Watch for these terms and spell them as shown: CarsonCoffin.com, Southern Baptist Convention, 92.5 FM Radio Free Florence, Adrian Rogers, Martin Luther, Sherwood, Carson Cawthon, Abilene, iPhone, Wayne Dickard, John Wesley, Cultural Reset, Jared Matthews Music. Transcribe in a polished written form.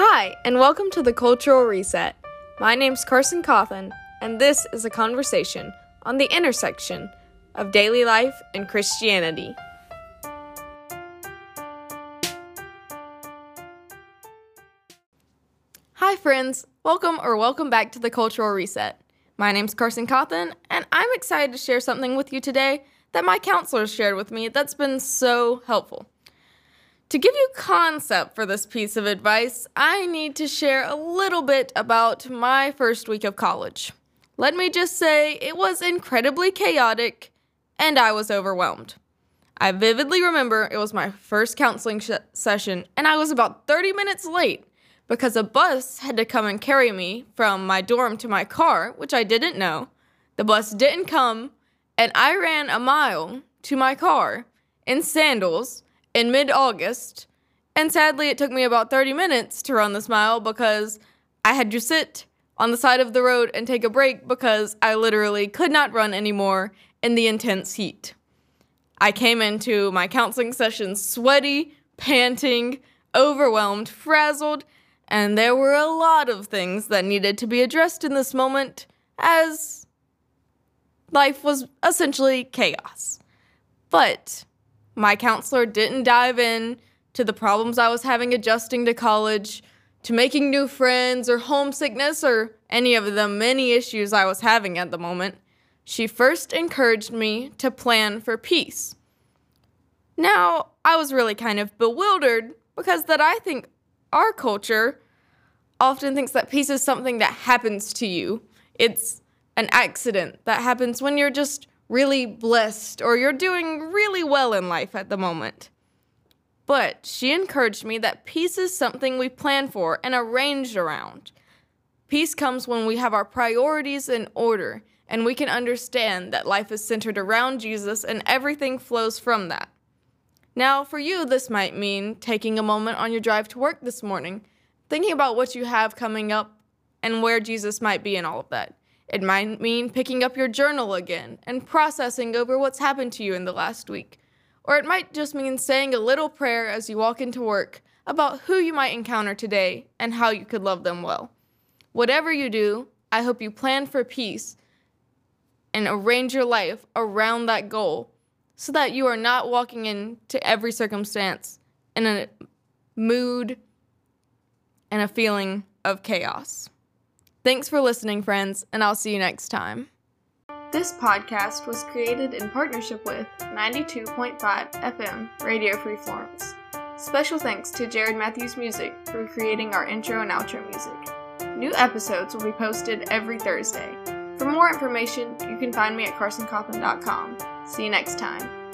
Hi, and welcome to the Cultural Reset. My name's Carson Cawthon, and this is a conversation on the intersection of daily life and Christianity. Hi friends, welcome back to the Cultural Reset. My name's Carson Cawthon, and I'm excited to share something with you today that my counselor shared with me that's been so helpful. To give you concept for this piece of advice, I need to share a little bit about my first week of college. Let me just say it was incredibly chaotic, and I was overwhelmed. I vividly remember it was my first counseling session, and I was about 30 minutes late because a bus had to come and carry me from my dorm to my car, which I didn't know. The bus didn't come, and I ran a mile to my car in sandals in mid-August, and sadly it took me about 30 minutes to run this mile because I had to sit on the side of the road and take a break because I literally could not run anymore in the intense heat. I came into my counseling session sweaty, panting, overwhelmed, frazzled, and there were a lot of things that needed to be addressed in this moment as life was essentially chaos. But my counselor didn't dive in to the problems I was having adjusting to college, to making new friends or homesickness or any of the many issues I was having at the moment. She first encouraged me to plan for peace. Now, I was really kind of bewildered because I think our culture often thinks that peace is something that happens to you. It's an accident that happens when you're just really blessed, or you're doing really well in life at the moment. But she encouraged me that peace is something we plan for and arrange around. Peace comes when we have our priorities in order, and we can understand that life is centered around Jesus and everything flows from that. Now, for you, this might mean taking a moment on your drive to work this morning, thinking about what you have coming up and where Jesus might be in all of that. It might mean picking up your journal again and processing over what's happened to you in the last week. Or it might just mean saying a little prayer as you walk into work about who you might encounter today and how you could love them well. Whatever you do, I hope you plan for peace and arrange your life around that goal so that you are not walking into every circumstance in a mood and a feeling of chaos. Thanks for listening, friends, and I'll see you next time. This podcast was created in partnership with 92.5 FM Radio Free Florence. Special thanks to Jared Matthews Music for creating our intro and outro music. New episodes will be posted every Thursday. For more information, you can find me at CarsonCoffin.com. See you next time.